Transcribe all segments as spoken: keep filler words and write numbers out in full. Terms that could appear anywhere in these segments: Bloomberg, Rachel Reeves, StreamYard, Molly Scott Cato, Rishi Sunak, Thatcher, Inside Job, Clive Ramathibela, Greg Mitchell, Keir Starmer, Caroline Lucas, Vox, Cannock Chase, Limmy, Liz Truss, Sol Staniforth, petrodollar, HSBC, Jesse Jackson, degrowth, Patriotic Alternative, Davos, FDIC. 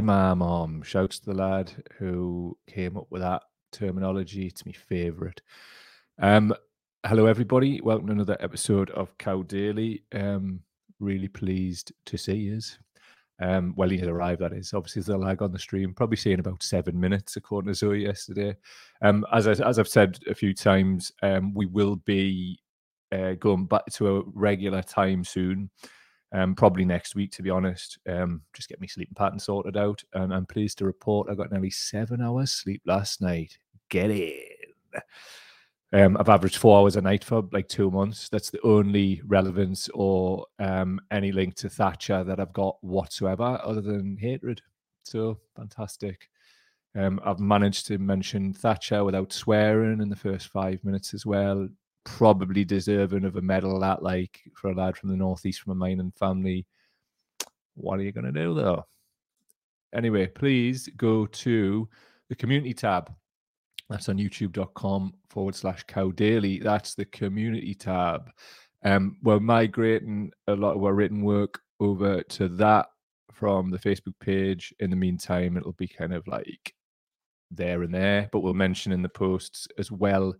Tree Mom arm. Shouts to the lad who came up with that terminology. It's my favourite. Um, hello, everybody. Welcome to another episode of Cow Daily. Um, really pleased to see you. Um, well, he had arrived, that is. Obviously, there's a lag on the stream. Probably seeing about seven minutes, according to Zoe yesterday. Um, as, I, as I've said a few times, um, we will be uh, going back to a regular time soon. Um, probably next week, to be honest. Um, just get my sleeping pattern sorted out. And I'm pleased to report I got nearly seven hours sleep last night. Get in. Um, I've averaged four hours a night for like two months. That's the only relevance or um, any link to Thatcher that I've got whatsoever, other than hatred. So fantastic. Um, I've managed to mention Thatcher without swearing in the first five minutes as well. Probably deserving of a medal that, like, for a lad from the northeast from a mining family. What are you going to do, though? Anyway, please go to the community tab. That's on youtube.com forward slash cow daily. That's the community tab. Um, we're migrating a lot of our written work over to that from the Facebook page. In the meantime, it'll be kind of like there and there, but we'll mention in the posts as well.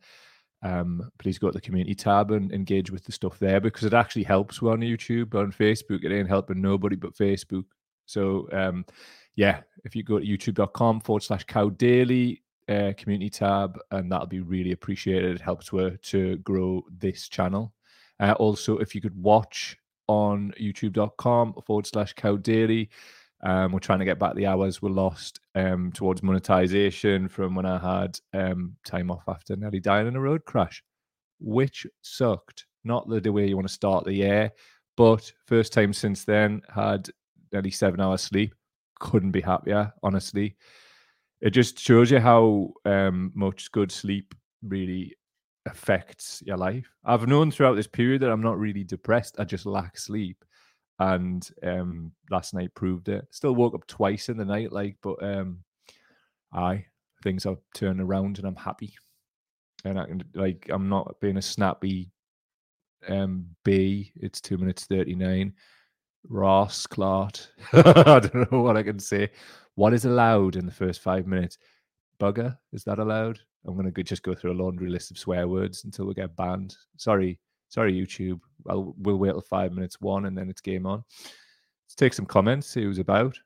Um, please go to the community tab and engage with the stuff there, because it actually helps. We're on YouTube, on Facebook. It ain't helping nobody but Facebook. So, um, yeah, if you go to youtube.com forward slash cow daily, Uh, community tab, and that'll be really appreciated. It helps her to grow this channel. Uh, also, if you could watch on youtube.com forward slash cow daily, um, we're trying to get back the hours we lost um, towards monetization from when I had um, time off after nearly dying in a road crash, which sucked. Not the way you want to start the year, but first time since then, had nearly seven hours sleep. Couldn't be happier, honestly. It just shows you how um, much good sleep really affects your life. I've known throughout this period that I'm not really depressed. I just lack sleep. And um, last night proved it. Still woke up twice in the night, like, but um, I, things are turning around and I'm happy. And I can, like, I'm not being a snappy um, bee. It's two minutes thirty-nine. Ross Clark. I don't know what I can say. What is allowed in the first five minutes? Bugger, is that allowed? I'm going to just go through a laundry list of swear words until we get banned. Sorry, sorry, YouTube. I'll, we'll wait till five minutes one and then it's game on. Let's take some comments, see who's about.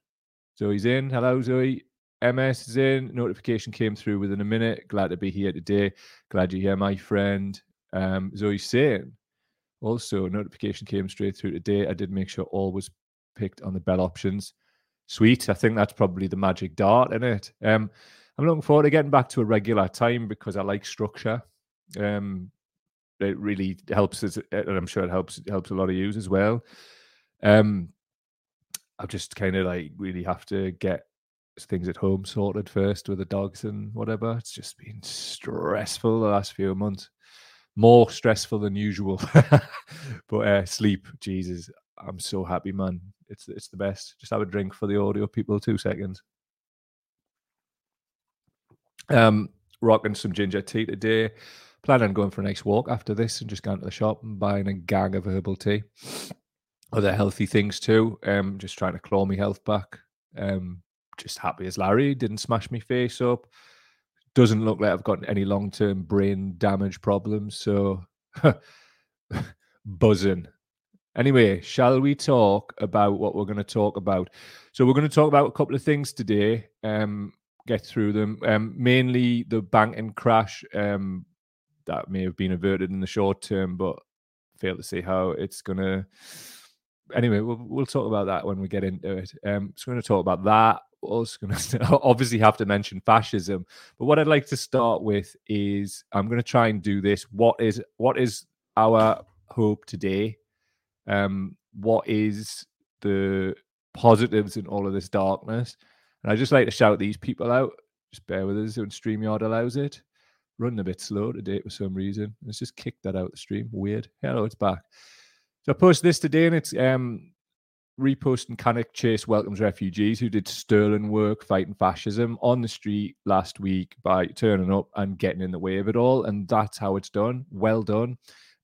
Zoe's in. Hello, Zoe. M S is in. Notification came through within a minute. Glad to be here today. Glad you're here, my friend. Um, Zoe's saying, also, notification came straight through today. I did make sure all was picked on the bell options. Sweet. I think that's probably the magic dart, isn't it? Um, I'm looking forward to getting back to a regular time because I like structure. Um, it really helps us, and I'm sure it helps helps a lot of you as well. Um, I just kind of like really have to get things at home sorted first with the dogs and whatever. It's just been stressful the last few months. More stressful than usual. But uh, sleep, Jesus, I'm so happy, man. It's it's the best. Just have a drink for the audio people. Two seconds. Um, rocking some ginger tea today. Plan on going for a nice walk after this and just going to the shop and buying a gang of herbal tea. Other healthy things too. Um, just trying to claw my health back. Um, just happy as Larry. Didn't smash my face up. Doesn't look like I've got any long-term brain damage problems. So buzzing. Anyway, shall we talk about what we're going to talk about? So we're going to talk about a couple of things today, um, get through them, um, mainly the banking crash um, that may have been averted in the short term, but fail to see how it's going to... Anyway, we'll, we'll talk about that when we get into it. Um, so we're going to talk about that. We're also going to obviously have to mention fascism. But what I'd like to start with is I'm going to try and do this. What is what is our hope today? Um, what is the positives in all of this darkness? And I just like to shout these people out. Just bear with us when StreamYard allows it. Running a bit slow today for some reason. Let's just kick that out the stream. Weird. Hello, it's back. So I posted this today, and it's um, reposting Cannock Chase welcomes refugees who did sterling work fighting fascism on the street last week by turning up and getting in the way of it all. And that's how it's done. Well done.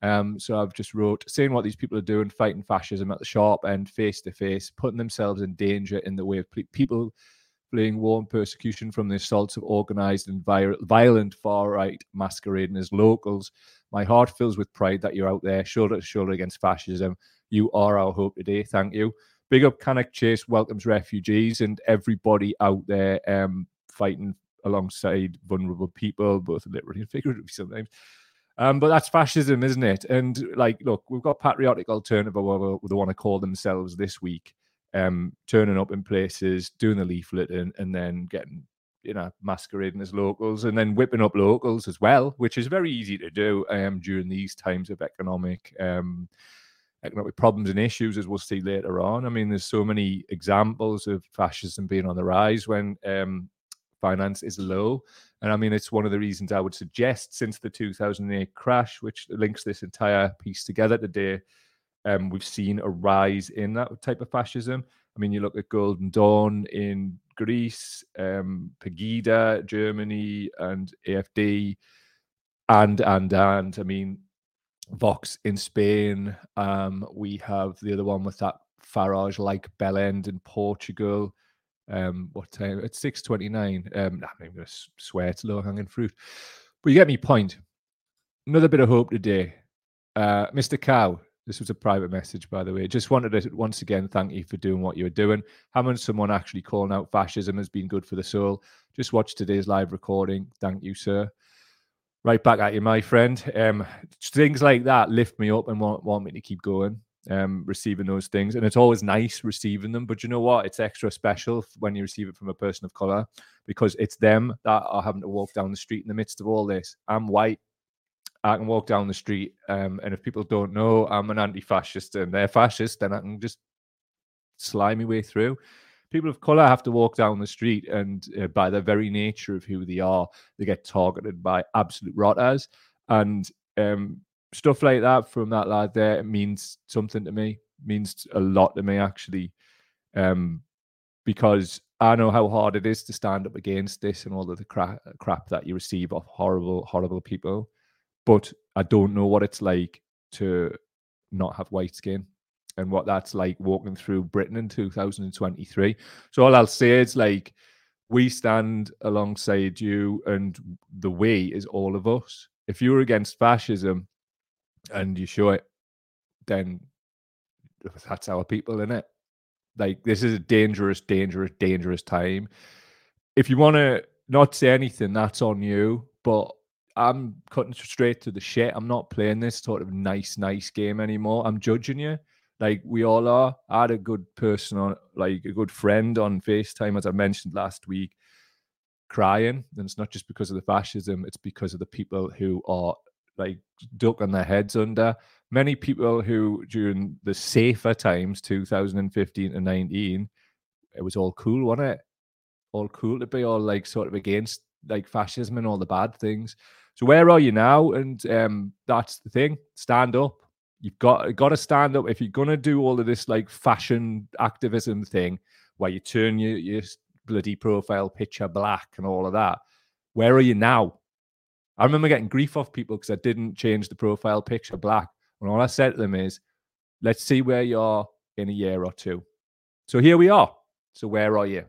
Um, so I've just wrote, saying what these people are doing, fighting fascism at the sharp end, face to face, putting themselves in danger in the way of people fleeing war and persecution from the assaults of organised and violent far-right masquerading as locals. My heart fills with pride that you're out there, shoulder to shoulder against fascism. You are our hope today. Thank you. Big up Cannock Chase welcomes refugees and everybody out there um, fighting alongside vulnerable people, both literally and figuratively sometimes. Um, but that's fascism, isn't it? And, like, look, we've got Patriotic Alternative, or whatever they want to call themselves this week, um, turning up in places, doing the leaflet and, and then getting, you know, masquerading as locals and then whipping up locals as well, which is very easy to do um, during these times of economic um, economic problems and issues, as we'll see later on. I mean, there's so many examples of fascism being on the rise when um, finance is low. And I mean, it's one of the reasons I would suggest since the two thousand eight crash, which links this entire piece together today, um, we've seen a rise in that type of fascism. I mean, you look at Golden Dawn in Greece, um, Pegida, Germany, and A F D, and, and, and, I mean, Vox in Spain. Um, we have the other one with that Farage-like bellend in Portugal. Um, what time? At six twenty-nine. Um, nah, I'm going to swear it's low-hanging fruit. But you get me point. Another bit of hope today. Uh, Mister Cow, this was a private message, by the way. Just wanted to, once again, thank you for doing what you're doing. Having someone actually calling out fascism has been good for the soul. Just watch today's live recording. Thank you, sir. Right back at you, my friend. Um, things like that lift me up and want, want me to keep going. Um, receiving those things, and it's always nice receiving them, but you know what, it's extra special when you receive it from a person of color, because it's them that are having to walk down the street in the midst of all this. I'm white, I can walk down the street, um, and if people don't know I'm an anti-fascist and they're fascist, then I can just slide my way through. People of color have to walk down the street, and uh, by the very nature of who they are, they get targeted by absolute rotters, and um stuff like that from that lad there, it means something to me. It means a lot to me, actually, um, because I know how hard it is to stand up against this and all of the cra- crap that you receive of horrible, horrible people. But I don't know what it's like to not have white skin and what that's like walking through Britain in two thousand twenty-three. So all I'll say is, like, we stand alongside you, and the way is all of us. If you're against fascism, and you show it, then that's our people, innit? Like, this is a dangerous, dangerous, dangerous time. If you want to not say anything, that's on you. But I'm cutting straight to the shit. I'm not playing this sort of nice, nice game anymore. I'm judging you. Like, we all are. I had a good person on, like, a good friend on FaceTime, as I mentioned last week, crying. And it's not just because of the fascism. It's because of the people who are, like, duck on their heads under. Many people who, during the safer times, two thousand fifteen and nineteen, it was all cool, wasn't it? All cool to be all, like, sort of against, like, fascism and all the bad things. So where are you now? And um, that's the thing. Stand up. You've got, got to stand up. If you're going to do all of this, like, fashion activism thing, where you turn your, your bloody profile picture black and all of that, where are you now? I remember getting grief off people because I didn't change the profile picture black. And all I said to them is, let's see where you are in a year or two. So here we are. So where are you?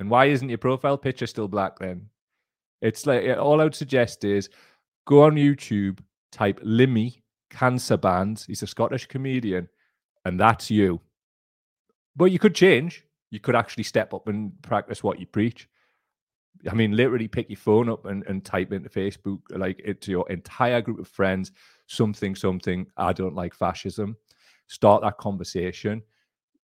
And why isn't your profile picture still black then? It's like, all I would suggest is go on YouTube, type Limmy, cancer bands. He's a Scottish comedian. And that's you. But you could change. You could actually step up and practice what you preach. I mean, literally pick your phone up and, and type into Facebook, like, into your entire group of friends, something, something, I don't like fascism. Start that conversation.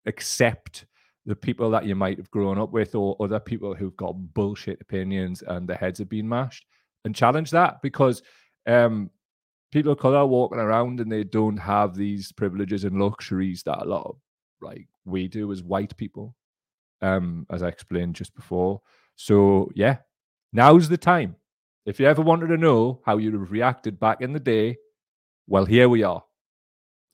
Accept the people that you might have grown up with, or other people who've got bullshit opinions and their heads have been mashed, and challenge that, because um, people of colour are walking around and they don't have these privileges and luxuries that a lot of, like, we do as white people, um, as I explained just before. So, yeah, now's the time. If you ever wanted to know how you'd have reacted back in the day, well, here we are.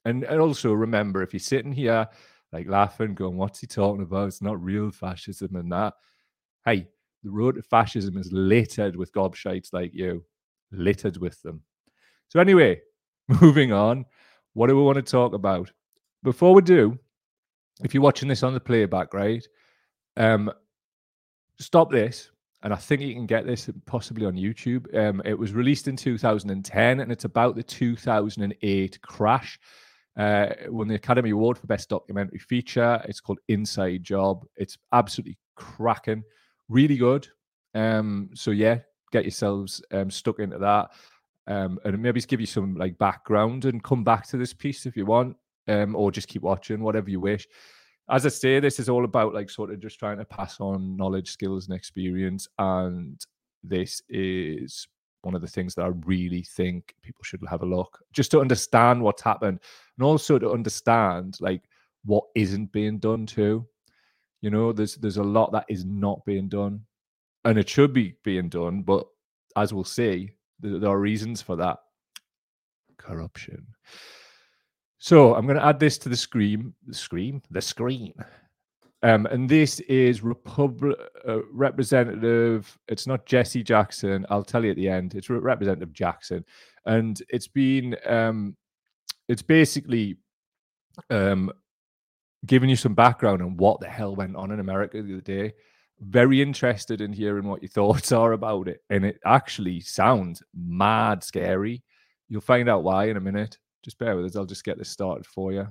And, and also remember, if you're sitting here, like, laughing, going, what's he talking about? It's not real fascism and that. Hey, the road to fascism is littered with gobshites like you, littered with them. So anyway, moving on, what do we want to talk about? Before we do, if you're watching this on the playback, right, um, stop this, and I think you can get this possibly on YouTube. Um, it was released in two thousand ten, and it's about the two thousand eight crash. Uh, it won the Academy Award for Best Documentary Feature. It's called Inside Job. It's absolutely cracking, really good. Um, so yeah, get yourselves um, stuck into that, um, and maybe give you some like background and come back to this piece if you want, um, or just keep watching, whatever you wish. As I say, this is all about like sort of just trying to pass on knowledge, skills, and experience. And this is one of the things that I really think people should have a look, just to understand what's happened, and also to understand like what isn't being done too. You know, there's there's a lot that is not being done, and it should be being done. But as we'll see, there, there are reasons for that. Corruption. So I'm going to add this to the screen, the screen, the screen. Um, and this is Repub- uh, Representative, it's not Jesse Jackson, I'll tell you at the end, it's Representative Jackson. And it's been, um, it's basically um, giving you some background on what the hell went on in America the other day. Very interested in hearing what your thoughts are about it. And it actually sounds mad scary. You'll find out why in a minute. Just bear with us. I'll just get this started for you.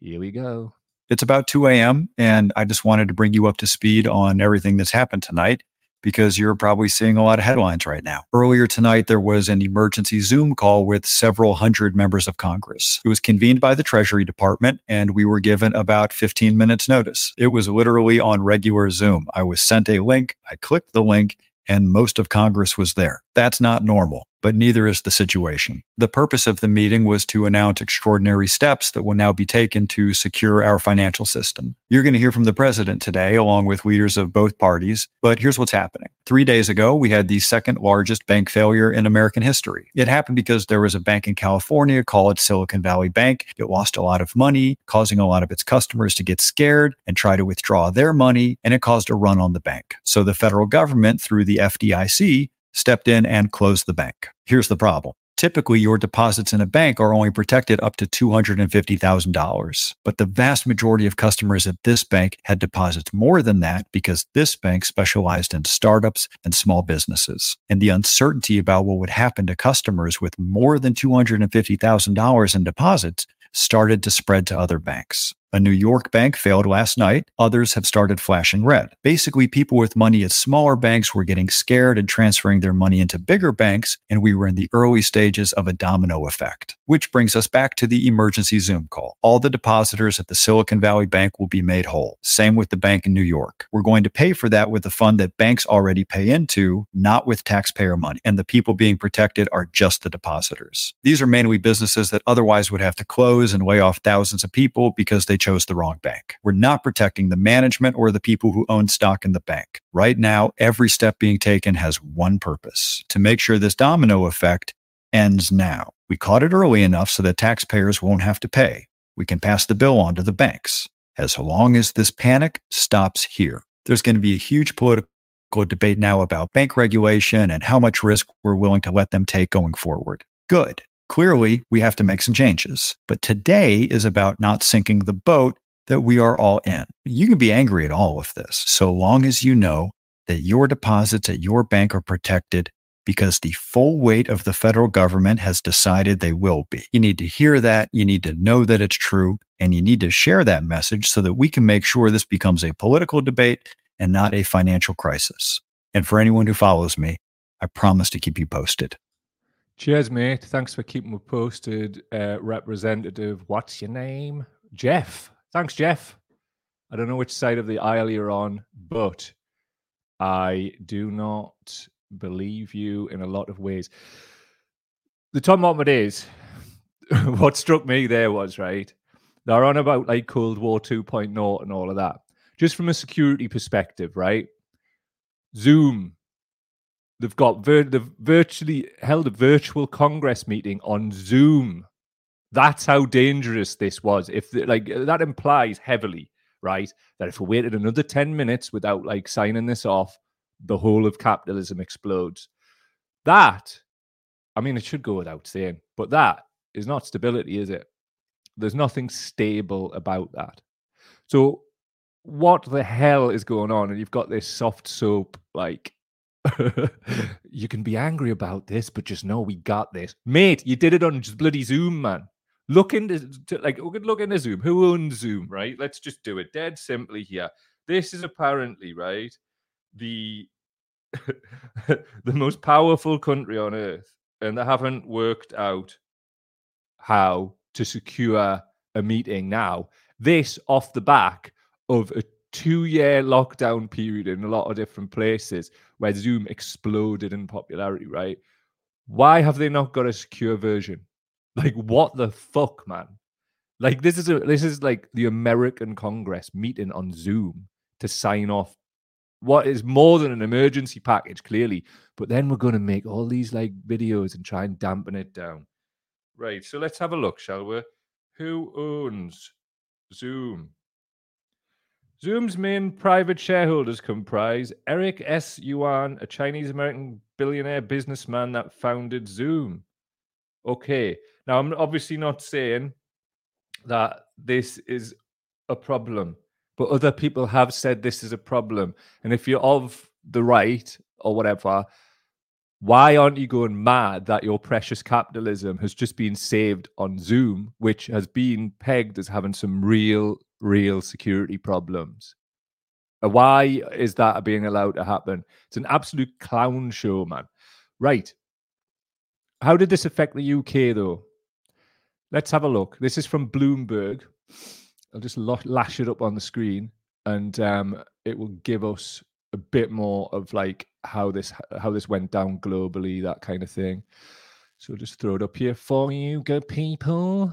Here we go. It's about two a.m. and I just wanted to bring you up to speed on everything that's happened tonight, because you're probably seeing a lot of headlines right now. Earlier tonight, there was an emergency Zoom call with several hundred members of Congress. It was convened by the Treasury Department, and we were given about fifteen minutes notice. It was literally on regular Zoom. I was sent a link. I clicked the link, and most of Congress was there. That's not normal, but neither is the situation. The purpose of the meeting was to announce extraordinary steps that will now be taken to secure our financial system. You're going to hear from the president today, along with leaders of both parties, but here's what's happening. Three days ago, we had the second largest bank failure in American history. It happened because there was a bank in California called Silicon Valley Bank. It lost a lot of money, causing a lot of its customers to get scared and try to withdraw their money, and it caused a run on the bank. So the federal government, through the F D I C, stepped in and closed the bank. Here's the problem. Typically, your deposits in a bank are only protected up to two hundred fifty thousand dollars. But the vast majority of customers at this bank had deposits more than that, because this bank specialized in startups and small businesses. And the uncertainty about what would happen to customers with more than two hundred fifty thousand dollars in deposits started to spread to other banks. A New York bank failed last night. Others have started flashing red. Basically, people with money at smaller banks were getting scared and transferring their money into bigger banks, and we were in the early stages of a domino effect. Which brings us back to the emergency Zoom call. All the depositors at the Silicon Valley Bank will be made whole. Same with the bank in New York. We're going to pay for that with the fund that banks already pay into, not with taxpayer money. And the people being protected are just the depositors. These are mainly businesses that otherwise would have to close and lay off thousands of people because they chose the wrong bank. We're not protecting the management or the people who own stock in the bank. Right now, every step being taken has one purpose: to make sure this domino effect ends now. We caught it early enough so that taxpayers won't have to pay. We can pass the bill on to the banks. As long as this panic stops here, there's going to be a huge political debate now about bank regulation and how much risk we're willing to let them take going forward. Good. Clearly, we have to make some changes. But today is about not sinking the boat that we are all in. You can be angry at all of this, so long as you know that your deposits at your bank are protected, because the full weight of the federal government has decided they will be. You need to hear that. You need to know that it's true. And you need to share that message so that we can make sure this becomes a political debate and not a financial crisis. And for anyone who follows me, I promise to keep you posted. Cheers, mate. Thanks for keeping me posted, uh, Representative. What's your name? Jeff. Thanks, Jeff. I don't know which side of the aisle you're on, but I do not believe you in a lot of ways. The top moment is, what struck me there was, right, they're on about like Cold War two point oh and all of that. Just from a security perspective, right? Zoom. They've got vir- they've virtually held a virtual Congress meeting on Zoom. That's how dangerous this was. If the, like that implies heavily, right, that if we waited another ten minutes without like signing this off, the whole of capitalism explodes. That, I mean, it should go without saying, but that is not stability, is it? There's nothing stable about that. So what the hell is going on? And you've got this soft soap, like, you can be angry about this, but just know we got this. Mate, you did it on just bloody Zoom, man. Look into, to, like, look into Zoom. Who owns Zoom, right? Let's just do it dead simply here. This is apparently, right, the the most powerful country on earth, and they haven't worked out how to secure a meeting now. This off the back of a two-year lockdown period in a lot of different places where Zoom exploded in popularity, right? Why have they not got a secure version? Like, what the fuck, man? Like, this is a this is like the American Congress meeting on Zoom to sign off what is more than an emergency package, clearly. But then we're going to make all these, like, videos and try and dampen it down. Right, so let's have a look, shall we? Who owns Zoom? Zoom's main private shareholders comprise Eric S. Yuan, a Chinese-American billionaire businessman that founded Zoom. Okay. Now, I'm obviously not saying that this is a problem, but other people have said this is a problem. And if you're of the right or whatever, why aren't you going mad that your precious capitalism has just been saved on Zoom, which has been pegged as having some real, real security problems? Why is that being allowed to happen? It's an absolute clown show, man. Right. How did this affect the U K, though? Let's have a look. This is from Bloomberg. I'll just lash it up on the screen, and um, it will give us a bit more of like how this how this went down globally, that kind of thing. So just throw it up here for you, good people.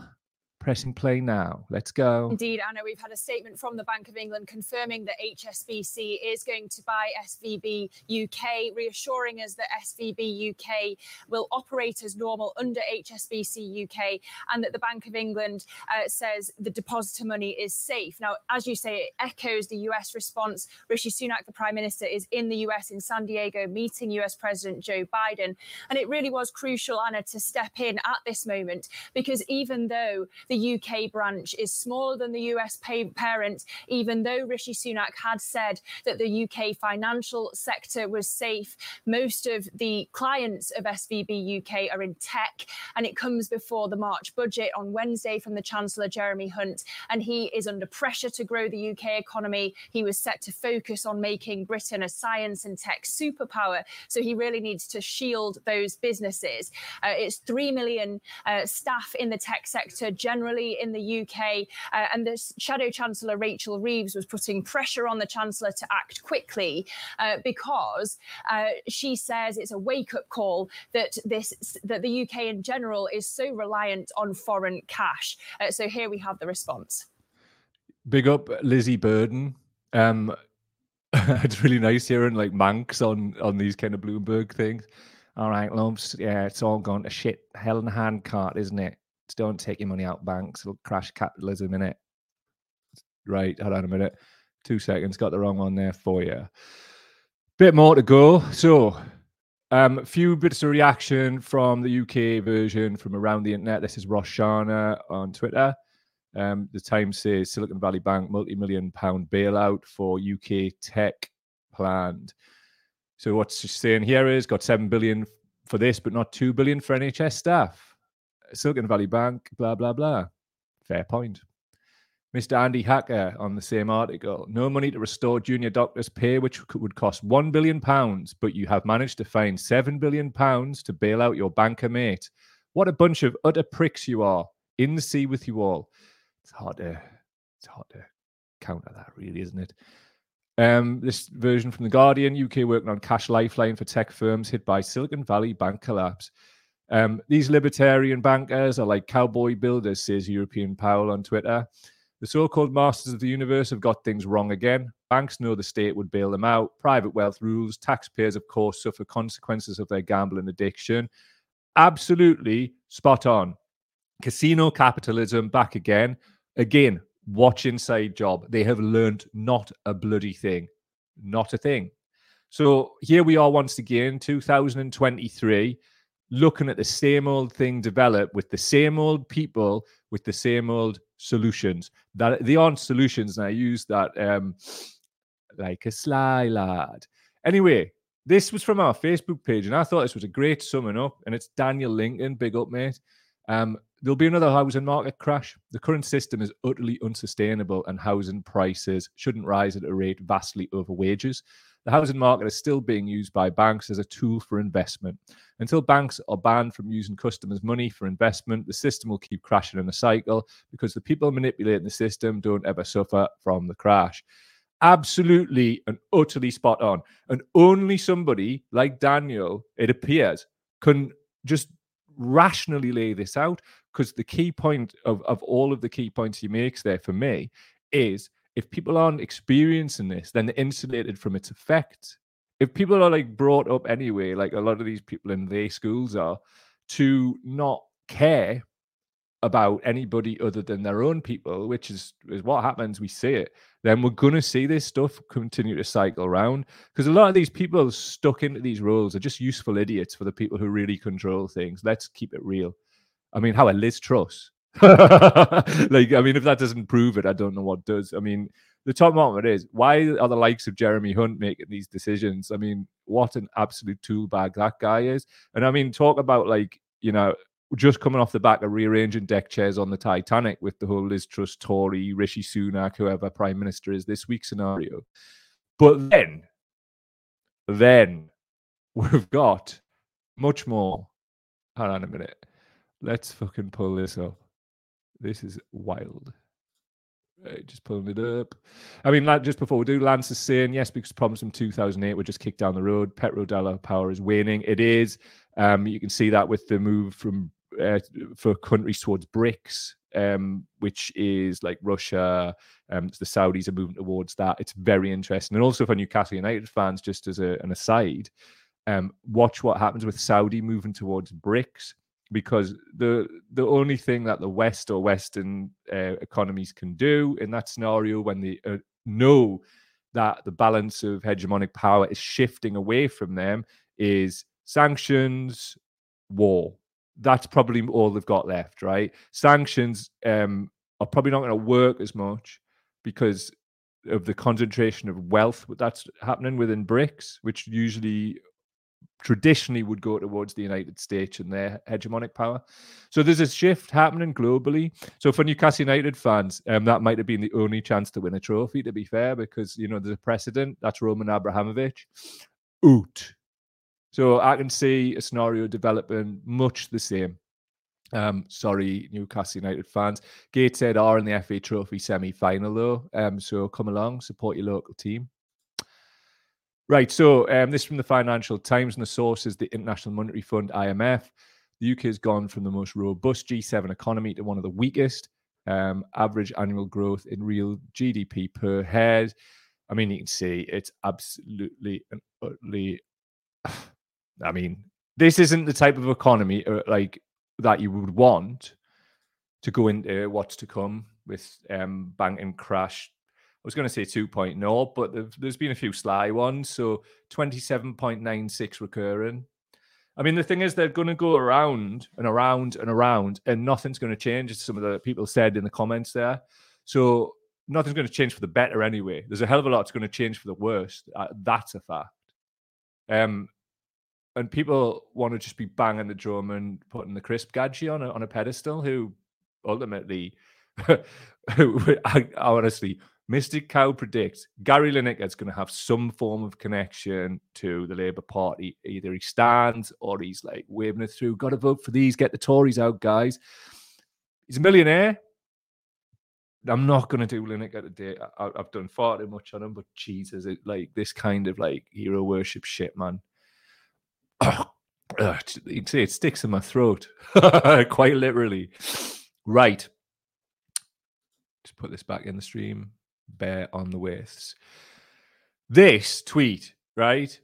Pressing play now. Let's go. Indeed, Anna, we've had a statement from the Bank of England confirming that H S B C is going to buy S V B U K, reassuring us that S V B U K will operate as normal under H S B C U K, and that the Bank of England uh, says the depositor money is safe. Now, as you say, it echoes the U S response. Rishi Sunak, the Prime Minister, is in the U S in San Diego meeting U S President Joe Biden. And it really was crucial, Anna, to step in at this moment, because even though the U K branch is smaller than the U S parent, even though Rishi Sunak had said that the U K financial sector was safe, most of the clients of S V B U K are in tech, and it comes before the March budget on Wednesday from the Chancellor, Jeremy Hunt, and he is under pressure to grow the U K economy. He was set to focus on making Britain a science and tech superpower, so he really needs to shield those businesses. Uh, it's three million uh, staff in the tech sector, generally in the U K, uh, and the Shadow Chancellor Rachel Reeves was putting pressure on the Chancellor to act quickly uh, because uh, she says it's a wake-up call that this that the U K in general is so reliant on foreign cash. Uh, so here we have the response. Big up Lizzie Burden. Um, it's really nice hearing like Manx on on these kind of Bloomberg things. All right, loves. Yeah, it's all gone to shit. Hell in a hand cart, isn't it? Don't take your money out banks. It'll crash capitalism in it. Right. Hold on a minute. Two seconds. Got the wrong one there for you. Bit more to go. So um, a few bits of reaction from the U K version from around the internet. This is Roshana on Twitter. Um, the Times says Silicon Valley Bank multi-million pound bailout for U K tech planned. So what's saying here is got seven billion for this, but not two billion for N H S staff. Silicon Valley Bank, blah, blah, blah. Fair point. Mister Andy Hacker on the same article. No money to restore junior doctors' pay, which would cost one billion pounds, but you have managed to find seven billion pounds to bail out your banker mate. What a bunch of utter pricks you are. In the sea with you all. It's hard to, it's hard to counter that, really, isn't it? Um, this version from The Guardian. U K working on cash lifeline for tech firms hit by Silicon Valley Bank collapse. Um, these libertarian bankers are like cowboy builders, says European Powell on Twitter. The so-called masters of the universe have got things wrong again. Banks know the state would bail them out. Private wealth rules. Taxpayers, of course, suffer consequences of their gambling addiction. Absolutely spot on. Casino capitalism back again. Again, watch Inside Job. They have learned not a bloody thing. Not a thing. So here we are once again, two thousand twenty-three. Looking at the same old thing develop with the same old people with the same old solutions. That they aren't solutions, and I use that um, like a sly lad. Anyway, this was from our Facebook page, and I thought this was a great summing up, and it's Daniel Lincoln, big up, mate. Um, there'll be another housing market crash. The current system is utterly unsustainable, and housing prices shouldn't rise at a rate vastly over wages. The housing market is still being used by banks as a tool for investment. Until banks are banned from using customers' money for investment, the system will keep crashing in a cycle because the people manipulating the system don't ever suffer from the crash. Absolutely and utterly spot on. And only somebody like Daniel, it appears, can just rationally lay this out, because the key point of, of all of the key points he makes there for me is, if people aren't experiencing this, then they're insulated from its effects. If people are like brought up anyway, like a lot of these people in their schools are, to not care about anybody other than their own people, which is, is what happens, we see it, then we're going to see this stuff continue to cycle around, because a lot of these people stuck into these roles are just useful idiots for the people who really control things. Let's keep it real. I mean, how a Liz Truss. Like, I mean, if that doesn't prove it, I don't know what does. I mean, the top moment is, why are the likes of Jeremy Hunt making these decisions? I mean, what an absolute tool bag that guy is. And I mean, talk about, like, you know, just coming off the back of rearranging deck chairs on the Titanic with the whole Liz Truss, Tory, Rishi Sunak, whoever Prime Minister is this week scenario. But then, then we've got much more. Hold on a minute. Let's fucking pull this up. This is wild. Right, just pulling it up. I mean, like, just before we do, Lance is saying, yes, because problems from two thousand eight were just kicked down the road. Petrodollar power is waning. It is. Um, you can see that with the move from uh, for countries towards BRICS, um, which is like Russia. Um, the Saudis are moving towards that. It's very interesting. And also for Newcastle United fans, just as a, an aside, um, watch what happens with Saudi moving towards BRICS. Because the the only thing that the West or Western uh, economies can do in that scenario, when they uh, know that the balance of hegemonic power is shifting away from them, is sanctions, war. That's probably all they've got left, right? Sanctions um, are probably not going to work as much because of the concentration of wealth that's happening within BRICS, which usually... traditionally would go towards the United States and their hegemonic power. So there's a shift happening globally. So for Newcastle United fans, um, that might have been the only chance to win a trophy, to be fair, because, you know, there's a precedent. That's Roman Abramovich. Oot. So I can see a scenario developing much the same. Um, sorry, Newcastle United fans. Gateshead are in the F A Trophy semi-final, though. Um, so come along, support your local team. Right, so um, this is from the Financial Times, and the source is the International Monetary Fund, I M F. The U K has gone from the most robust G seven economy to one of the weakest. Um, average annual growth in real G D P per head. I mean, you can see it's absolutely and utterly... I mean, this isn't the type of economy uh, like that you would want to go into what's to come with um, banking crash. I was going to say two point oh, but there's been a few sly ones. So twenty-seven point nine six recurring. I mean, the thing is, they're going to go around and around and around, and nothing's going to change, as some of the people said in the comments there. So nothing's going to change for the better anyway. There's a hell of a lot that's going to change for the worse. That's a fact. Um, and people want to just be banging the drum and putting the crisp gadget on a, on a pedestal, who ultimately, who, I, I honestly... Mystic Cow predicts Gary Lineker is going to have some form of connection to the Labour Party. Either he stands or he's like waving it through. Got to vote for these. Get the Tories out, guys. He's a millionaire. I'm not going to do Lineker today. I, I've done far too much on him, but Jesus, it, like this kind of like hero worship shit, man. You'd say it sticks in my throat, quite literally. Right. Just put this back in the stream. Bear on the waists. This tweet, right?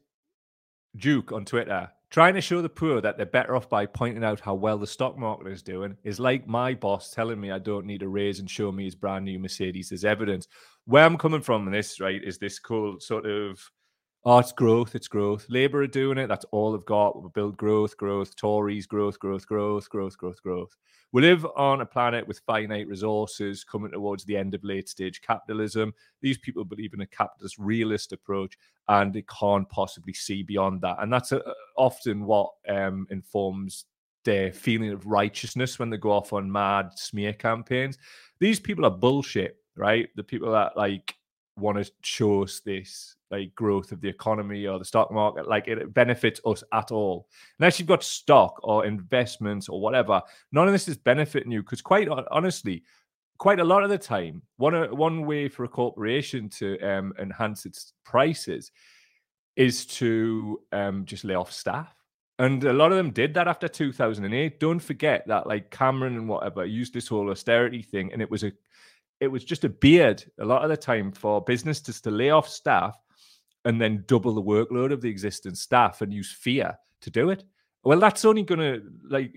Duke on Twitter. Trying to show the poor that they're better off by pointing out how well the stock market is doing is like my boss telling me I don't need a raise and show me his brand new Mercedes as evidence. Where I'm coming from in this, right, is this cool sort of oh, it's growth, it's growth. Labour are doing it. That's all they've got. We'll build growth, growth, Tories, growth, growth, growth, growth, growth, growth. We live on a planet with finite resources coming towards the end of late-stage capitalism. These people believe in a capitalist realist approach, and they can't possibly see beyond that. And that's a, often what um, informs their feeling of righteousness when they go off on mad smear campaigns. These people are bullshit, right? The people that, like, want to show us this, like, growth of the economy or the stock market, like it benefits us at all. Unless you've got stock or investments or whatever, none of this is benefiting you, because quite honestly, quite a lot of the time, one one way for a corporation to um, enhance its prices is to um, just lay off staff. And a lot of them did that after two thousand eight. Don't forget that, like, Cameron and whatever used this whole austerity thing, and it was a It was just a beard a lot of the time for businesses to lay off staff and then double the workload of the existing staff and use fear to do it. Well, that's only going to, like,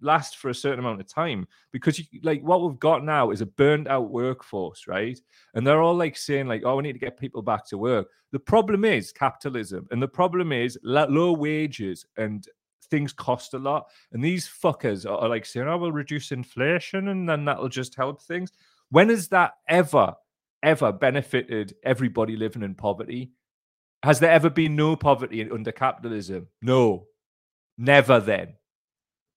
last for a certain amount of time, because, you, like, what we've got now is a burned out workforce, right? And they're all, like, saying, like, oh, we need to get people back to work. The problem is capitalism, and the problem is low wages, and things cost a lot. And these fuckers are, are like saying, oh, we'll reduce inflation and then that'll just help things. When has that ever, ever benefited everybody living in poverty? Has there ever been no poverty under capitalism? No, never then.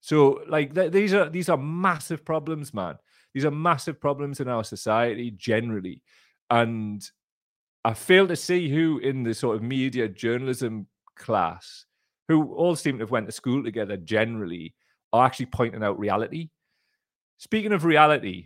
So, like, th- these are these are massive problems, man. These are massive problems in our society generally. And I fail to see who in the sort of media journalism class, who all seem to have went to school together generally, are actually pointing out reality. Speaking of reality,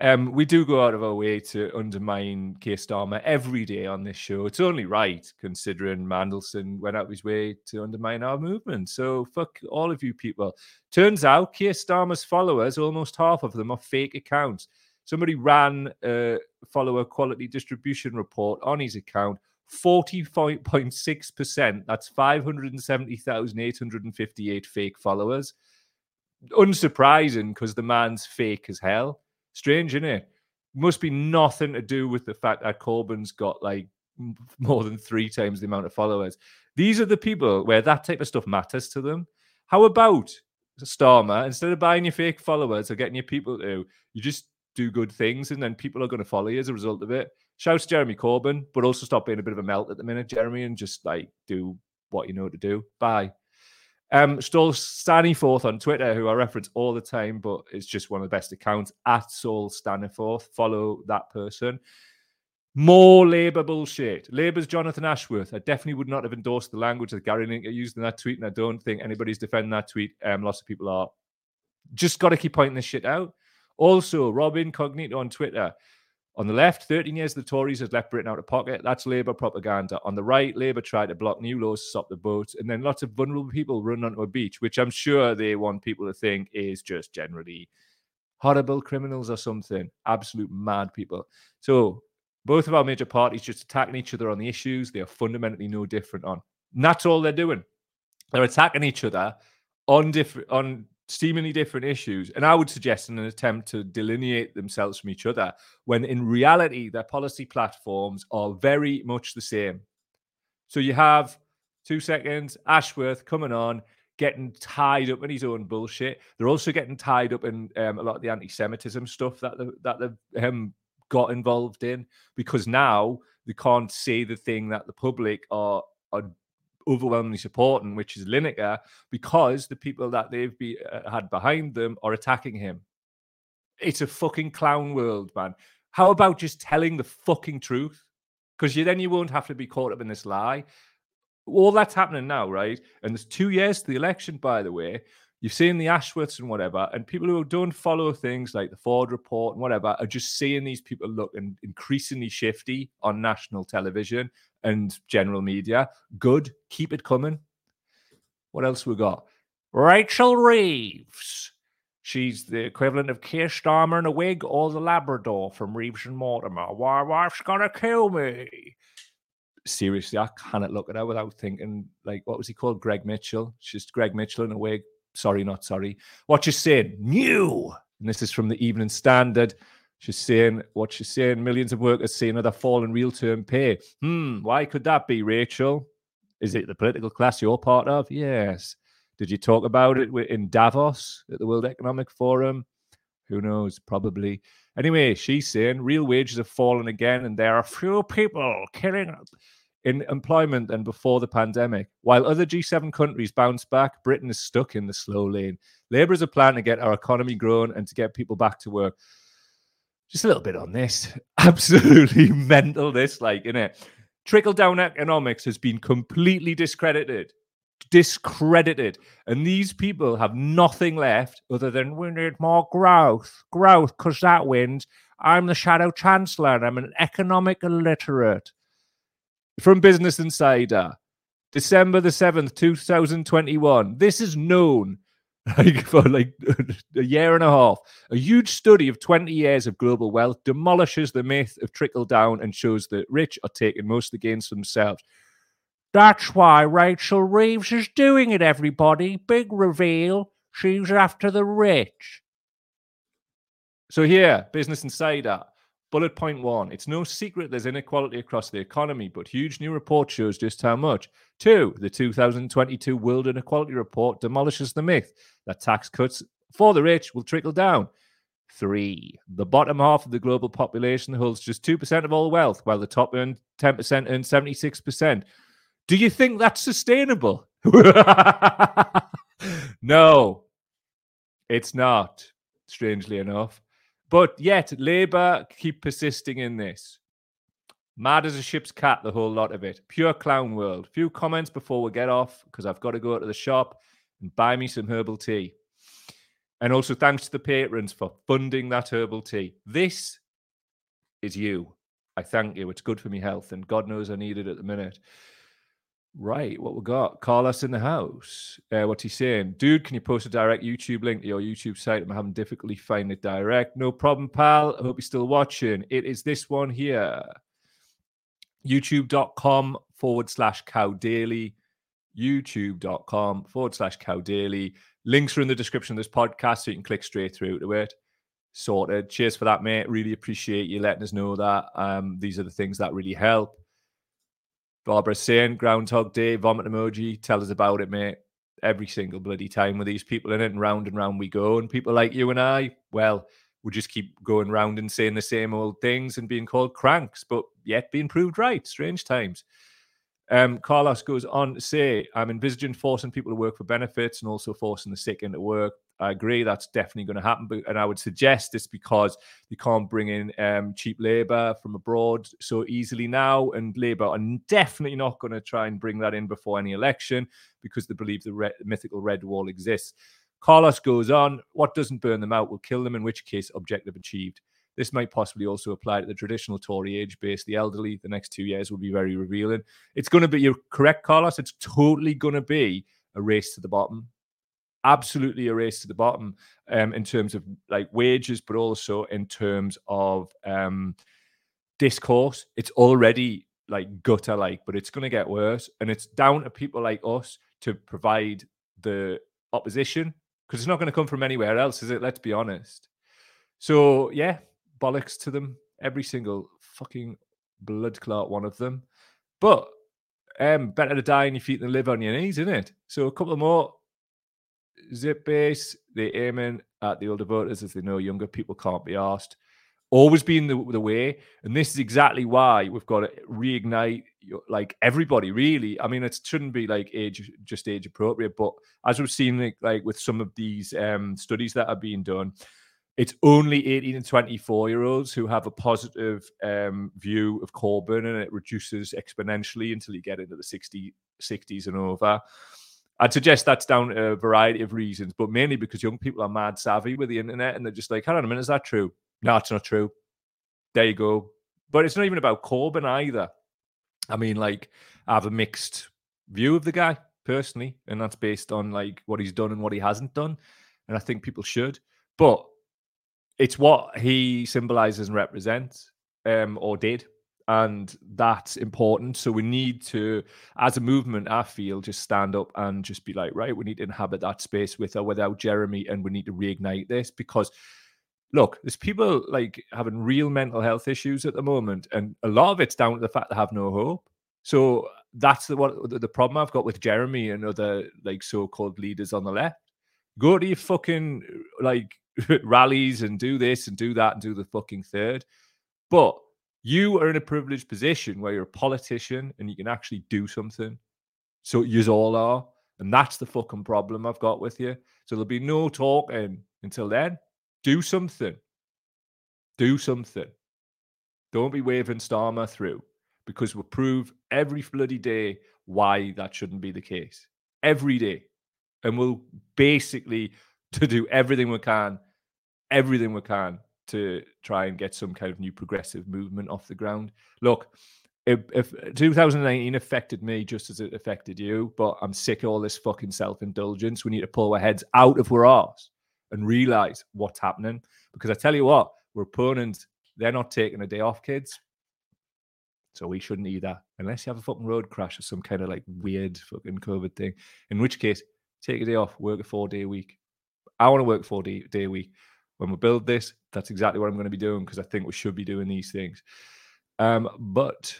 um, we do go out of our way to undermine Keir Starmer every day on this show. It's only right, considering Mandelson went out of his way to undermine our movement. So fuck all of you people. Turns out Keir Starmer's followers, almost half of them, are fake accounts. Somebody ran a follower quality distribution report on his account. forty point six percent, that's five hundred seventy thousand eight hundred fifty-eight fake followers. Unsurprising, because the man's fake as hell. Strange, isn't it? Must be nothing to do with the fact that Corbyn's got, like, more than three times the amount of followers. These are the people where that type of stuff matters to them. How about, Starmer, instead of buying your fake followers or getting your people to, you just do good things, and then people are going to follow you as a result of it. Shouts to Jeremy Corbyn, but also stop being a bit of a melt at the minute, Jeremy, and just, like, do what you know to do. Bye. Um, Stol Staniforth on Twitter, who I reference all the time, but it's just one of the best accounts, at Sol Staniforth. Follow that person. More Labour bullshit. Labour's Jonathan Ashworth. I definitely would not have endorsed the language that Gary Lineker used in that tweet, and I don't think anybody's defending that tweet. Um, lots of people are. Just got to keep pointing this shit out. Also, Rob Incognito on Twitter. On the left, thirteen years the Tories has left Britain out of pocket. That's Labour propaganda. On the right, Labour tried to block new laws to stop the boats, and then lots of vulnerable people run onto a beach, which I'm sure they want people to think is just generally horrible criminals or something. Absolute mad people. So both of our major parties just attacking each other on the issues they are fundamentally no different on. And that's all they're doing. They're attacking each other on different on. seemingly different issues, and I would suggest in an attempt to delineate themselves from each other, when in reality their policy platforms are very much the same. So you have two seconds Ashworth coming on, getting tied up in his own bullshit. They're also getting tied up in um, a lot of the anti-Semitism stuff that the, that they've um, got involved in, because now they can't say the thing that the public are are overwhelmingly supporting, which is Lineker, because the people that they've be, uh, had behind them are attacking him. It's a fucking clown world, man. How about just telling the fucking truth? Because you, then you won't have to be caught up in this lie. All that's happening now, right? And there's two years to the election, by the way. You've seen the Ashworths and whatever, and people who don't follow things like the Ford report and whatever are just seeing these people look in, increasingly shifty on national television and general media. Good. Keep it coming. What else we got? Rachel Reeves. She's the equivalent of Keir Starmer in a wig or the Labrador from Reeves and Mortimer. My wife's gonna kill me. Seriously, I cannot look at her without thinking, like, what was he called? Greg Mitchell. She's Greg Mitchell in a wig. Sorry, not sorry. What you saying? New. And this is from the Evening Standard. She's saying what she's saying. Millions of workers see another fall in real-term pay. Hmm, why could that be, Rachel? Is it the political class you're part of? Yes. Did you talk about it in Davos at the World Economic Forum? Who knows? Probably. Anyway, she's saying real wages have fallen again and there are fewer people killing in employment than before the pandemic. While other G seven countries bounce back, Britain is stuck in the slow lane. Labour is a plan to get our economy growing and to get people back to work. Just a little bit on this. Absolutely mental, this, like, innit? Trickle-down economics has been completely discredited. Discredited. And these people have nothing left other than, we need more growth. Growth, because that wins. I'm the shadow chancellor and I'm an economic illiterate. From Business Insider, December the seventh, twenty twenty-one. This is known. Like for like a year and a half, a huge study of twenty years of global wealth demolishes the myth of trickle down and shows that rich are taking most of the gains for themselves. That's why Rachel Reeves is doing it, everybody. Big reveal. She's after the rich. So here, Business Insider, bullet point one. It's no secret there's inequality across the economy, but huge new report shows just how much. Two, the two thousand twenty-two World Inequality Report demolishes the myth that tax cuts for the rich will trickle down. Three, the bottom half of the global population holds just two percent of all wealth, while the top earned ten percent earn seventy-six percent. Do you think that's sustainable? No, it's not, strangely enough. But yet, Labour keep persisting in this. Mad as a ship's cat, the whole lot of it. Pure clown world. Few comments before we get off, because I've got to go to the shop and buy me some herbal tea. And also thanks to the patrons for funding that herbal tea. This is you. I thank you. It's good for me health, and God knows I need it at the minute. Right, what we got? Carlos in the house. Uh, what's he saying? Dude, can you post a direct YouTube link to your YouTube site? I'm having difficulty finding it direct. No problem, pal. I hope you're still watching. It is this one here. YouTube.com forward slash Cow Daily. YouTube.com forward slash Cow Daily. Links are in the description of this podcast, so you can click straight through to it. Sorted. Cheers for that, mate. Really appreciate you letting us know that. Um, these are the things that really help. Barbara's saying, Groundhog Day, vomit emoji, tell us about it, mate. Every single bloody time with these people in it, and round and round we go. And people like you and I, well, we just keep going round and saying the same old things and being called cranks, but yet being proved right. Strange times. Um, Carlos goes on to say, I'm envisaging forcing people to work for benefits and also forcing the sick into work. I agree, that's definitely going to happen. But, and I would suggest it's because you can't bring in um, cheap labour from abroad so easily now. And Labour are definitely not going to try and bring that in before any election because they believe the re- mythical red wall exists. Carlos goes on, what doesn't burn them out will kill them, in which case objective achieved. This might possibly also apply to the traditional Tory age base, the elderly. The next two years will be very revealing. It's going to be, you're correct, Carlos, it's totally going to be a race to the bottom. Absolutely a race to the bottom um, in terms of like wages, but also in terms of um, discourse. It's already like gutter-like, but it's going to get worse. And it's down to people like us to provide the opposition because it's not going to come from anywhere else, is it? Let's be honest. So, yeah, bollocks to them. Every single fucking blood clot one of them. But um, better to die on your feet than live on your knees, isn't it? So a couple more. Zip base, they're aiming at the older voters as they know younger people can't be arsed. Always been the, the way. And this is exactly why we've got to reignite your, like everybody, really. I mean, it shouldn't be like age, just age appropriate. But as we've seen, like, like with some of these um, studies that are being done, it's only eighteen and twenty-four year olds who have a positive um, view of Corbyn, and it reduces exponentially until you get into the sixty, sixties and over. I'd suggest that's down to a variety of reasons, but mainly because young people are mad savvy with the internet and they're just like, hang on a minute, is that true? No, it's not true. There you go. But it's not even about Corbyn either. I mean, like, I have a mixed view of the guy personally, and that's based on like what he's done and what he hasn't done. And I think people should, but it's what he symbolizes and represents um, or did. And that's important. So we need to, as a movement, I feel, just stand up and just be like, right, we need to inhabit that space with or without Jeremy, and we need to reignite this because look, there's people like having real mental health issues at the moment, and a lot of it's down to the fact they have no hope. So that's the what the, the problem I've got with Jeremy and other like so-called leaders on the left. Go to your fucking like rallies and do this and do that and do the fucking third. But you are in a privileged position where you're a politician and you can actually do something. So yous all are. And that's the fucking problem I've got with you. So there'll be no talking until then. Do something. Do something. Don't be waving Starmer through, because we'll prove every bloody day why that shouldn't be the case. Every day. And we'll basically to do everything we can, everything we can to try and get some kind of new progressive movement off the ground. Look, if, if twenty nineteen affected me just as it affected you, but I'm sick of all this fucking self-indulgence. We need to pull our heads out of our arse and realize what's happening. Because I tell you what, we're opponents, they're not taking a day off, kids. So we shouldn't either, unless you have a fucking road crash or some kind of like weird fucking COVID thing. In which case, take a day off, work a four-day week. I want to work four-day a week. When we build this, that's exactly what I'm going to be doing, because I think we should be doing these things. Um, but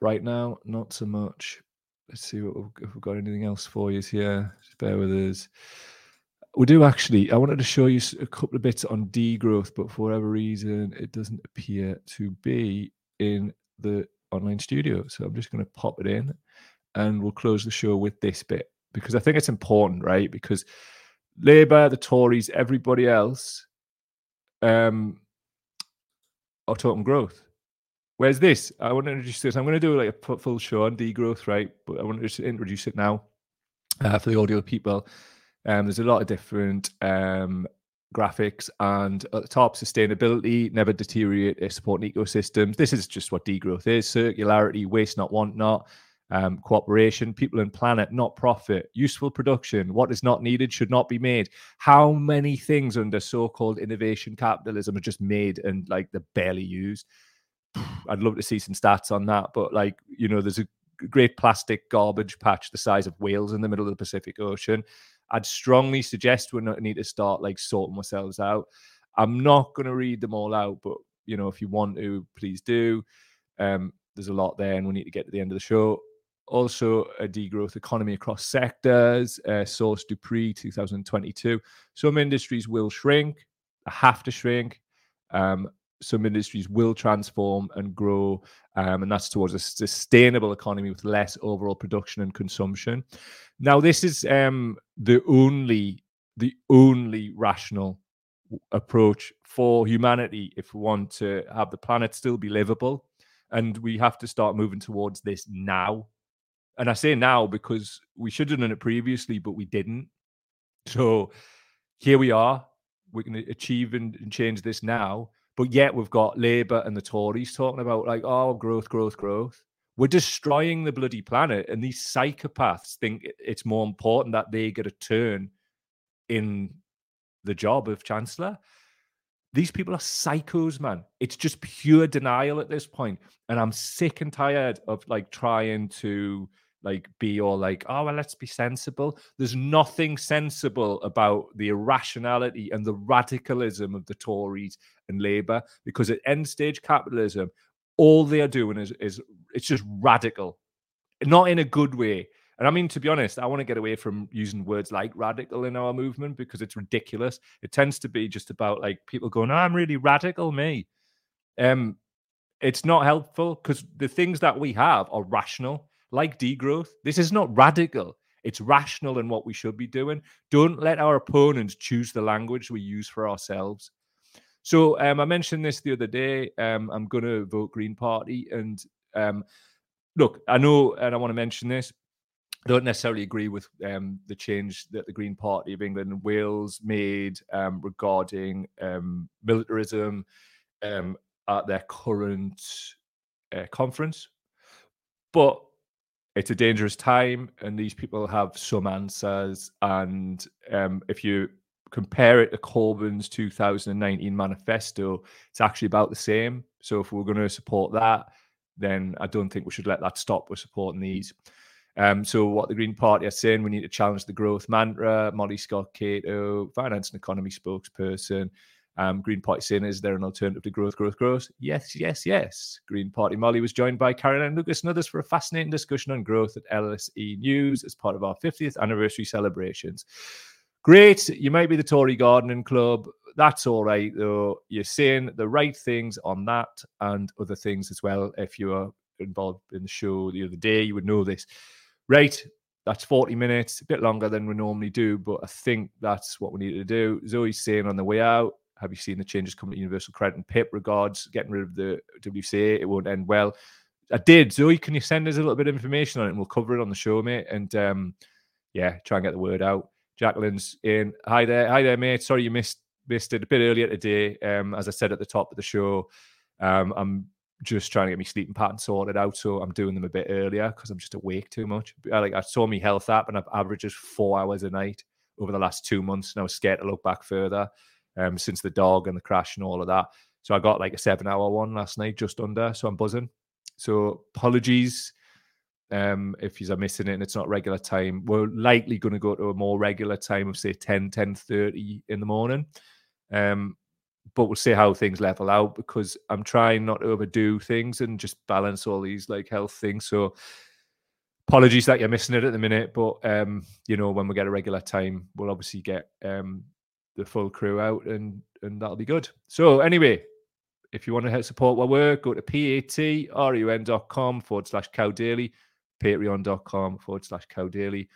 right now, not so much. Let's see what we've, if we've got anything else for you here. Just bear with us. We do actually. I wanted to show you a couple of bits on degrowth, but for whatever reason, it doesn't appear to be in the online studio. So I'm just going to pop it in and we'll close the show with this bit, because I think it's important, right? Because Labour, the Tories, everybody else um, are talking growth. Where's this? I want to introduce this. I'm going to do like a full show on degrowth, right? But I want to just introduce it now uh, for the audio people. Um, there's a lot of different um, graphics, and at the top, sustainability, never deteriorate their support and ecosystems. This is just what degrowth is. Circularity, waste not, want not. Um, cooperation, people and planet, not profit, useful production, what is not needed should not be made. How many things under so-called innovation capitalism are just made and like they're barely used? I'd love to see some stats on that, but like, you know, there's a great plastic garbage patch the size of Wales in the middle of the Pacific Ocean. I'd strongly suggest we need to start like sorting ourselves out. I'm not going to read them all out, but you know, if you want to, please do. Um, there's a lot there and we need to get to the end of the show. Also, a degrowth economy across sectors, uh, Source Dupree, two thousand twenty-two. Some industries will shrink, have to shrink. Um, some industries will transform and grow, um, and that's towards a sustainable economy with less overall production and consumption. Now, this is um, the only, the only rational approach for humanity if we want to have the planet still be livable, and we have to start moving towards this now. And I say now because we should have done it previously, but we didn't. So here we are. We can achieve and, and change this now. But yet we've got Labour and the Tories talking about like, oh, growth, growth, growth. We're destroying the bloody planet. And these psychopaths think it's more important that they get a turn in the job of Chancellor. These people are psychos, man. It's just pure denial at this point. And I'm sick and tired of like trying to... like be all like, oh, well, let's be sensible. There's nothing sensible about the irrationality and the radicalism of the Tories and Labour, because at end stage capitalism, all they are doing is, is it's just radical, not in a good way. And I mean, to be honest, I want to get away from using words like radical in our movement because it's ridiculous. It tends to be just about like people going, oh, I'm really radical, me. Um, it's not helpful because the things that we have are rational. Like degrowth, this is not radical. It's rational in what we should be doing. Don't let our opponents choose the language we use for ourselves. So um, I mentioned this the other day. Um, I'm going to vote Green Party. And um, look, I know, and I want to mention this, I don't necessarily agree with um, the change that the Green Party of England and Wales made um, regarding um, militarism um, at their current uh, conference. But it's a dangerous time, and these people have some answers. And um, if you compare it to Corbyn's two thousand nineteen manifesto, it's actually about the same. So if we're going to support that, then I don't think we should let that stop. We're supporting these. Um, so what the Green Party are saying, we need to challenge the growth mantra, Molly Scott Cato, finance and economy spokesperson. Um, Green Party saying, is there an alternative to growth, growth, growth? Yes, yes, yes. Green Party Molly was joined by Caroline Lucas and others for a fascinating discussion on growth at L S E News as part of our fiftieth anniversary celebrations. Great. You might be the Tory gardening club. That's all right, though. You're saying the right things on that and other things as well. If you were involved in the show the other day, you would know this. Right. That's forty minutes, a bit longer than we normally do, but I think that's what we need to do. Zoe's saying on the way out, have you seen the changes coming to Universal Credit and PIP regards getting rid of the W C A? It won't end well. I did. Zoe, can you send us a little bit of information on it? And we'll cover it on the show, mate. And um, yeah, try and get the word out. Jacqueline's in. Hi there. Hi there, mate. Sorry you missed missed it a bit earlier today. Um, as I said at the top of the show, um, I'm just trying to get my sleeping pattern sorted out. So I'm doing them a bit earlier because I'm just awake too much. I, like, I saw my health app and I've averaged four hours a night over the last two months. And I was scared to look back further um, since the dog and the crash and all of that. So I got like a seven hour one last night, just under. So I'm buzzing. So apologies. Um, if you're missing it and it's not regular time, we're likely going to go to a more regular time of, say, ten, ten thirty in the morning. Um, but we'll see how things level out because I'm trying not to overdo things and just balance all these like health things. So apologies that you're missing it at the minute. But, um, you know, when we get a regular time, we'll obviously get um, the full crew out and, and that'll be good. So anyway, if you want to help support my work, go to patrun.com forward slash Cow Daily. patreon.com forward slash Cow Daily.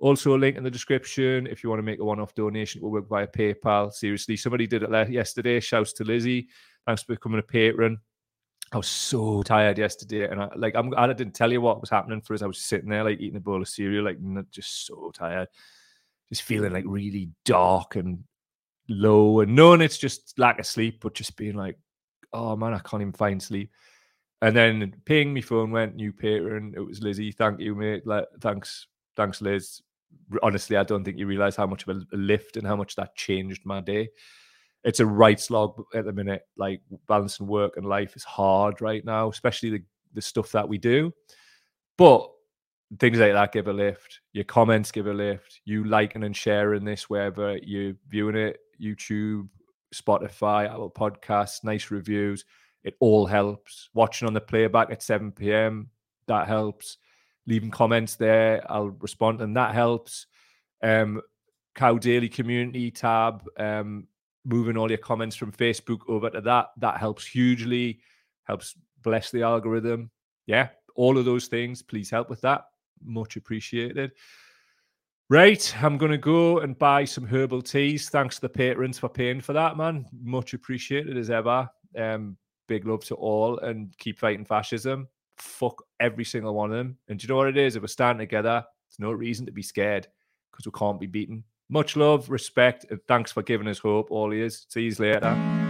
Also a link in the description if you want to make a one-off donation. We'll work via PayPal. Seriously, somebody did it yesterday. Shouts to Lizzie. Thanks for becoming a patron. I was so tired yesterday. And I like I'm, I didn't tell you what was happening for us. I was sitting there like eating a bowl of cereal, like just so tired. Just feeling like really dark and low. And knowing it's just lack of sleep, but just being like, oh man, I can't even find sleep. And then ping, my phone went, new patron. It was Lizzie. Thank you, mate. Like, thanks, thanks, Liz. Honestly, I don't think you realise how much of a lift and how much that changed my day. It's a right slog at the minute. Like balancing work and life is hard right now, especially the, the stuff that we do. But things like that give a lift. Your comments give a lift. You liking and sharing this wherever you're viewing it, YouTube, Spotify, Apple Podcasts, nice reviews. It all helps. Watching on the playback at seven p.m, that helps. Leaving comments there, I'll respond, and that helps. Um, Cow Daily Community tab, um, moving all your comments from Facebook over to that, that helps hugely, helps bless the algorithm. Yeah, all of those things, please help with that. Much appreciated. Right, I'm going to go and buy some herbal teas. Thanks to the patrons for paying for that, man. Much appreciated as ever. Um, Big love to all and keep fighting fascism. Fuck every single one of them. And do you know what it is? If we're standing together, there's no reason to be scared because we can't be beaten. Much love, respect, and thanks for giving us hope, all of you. See you later.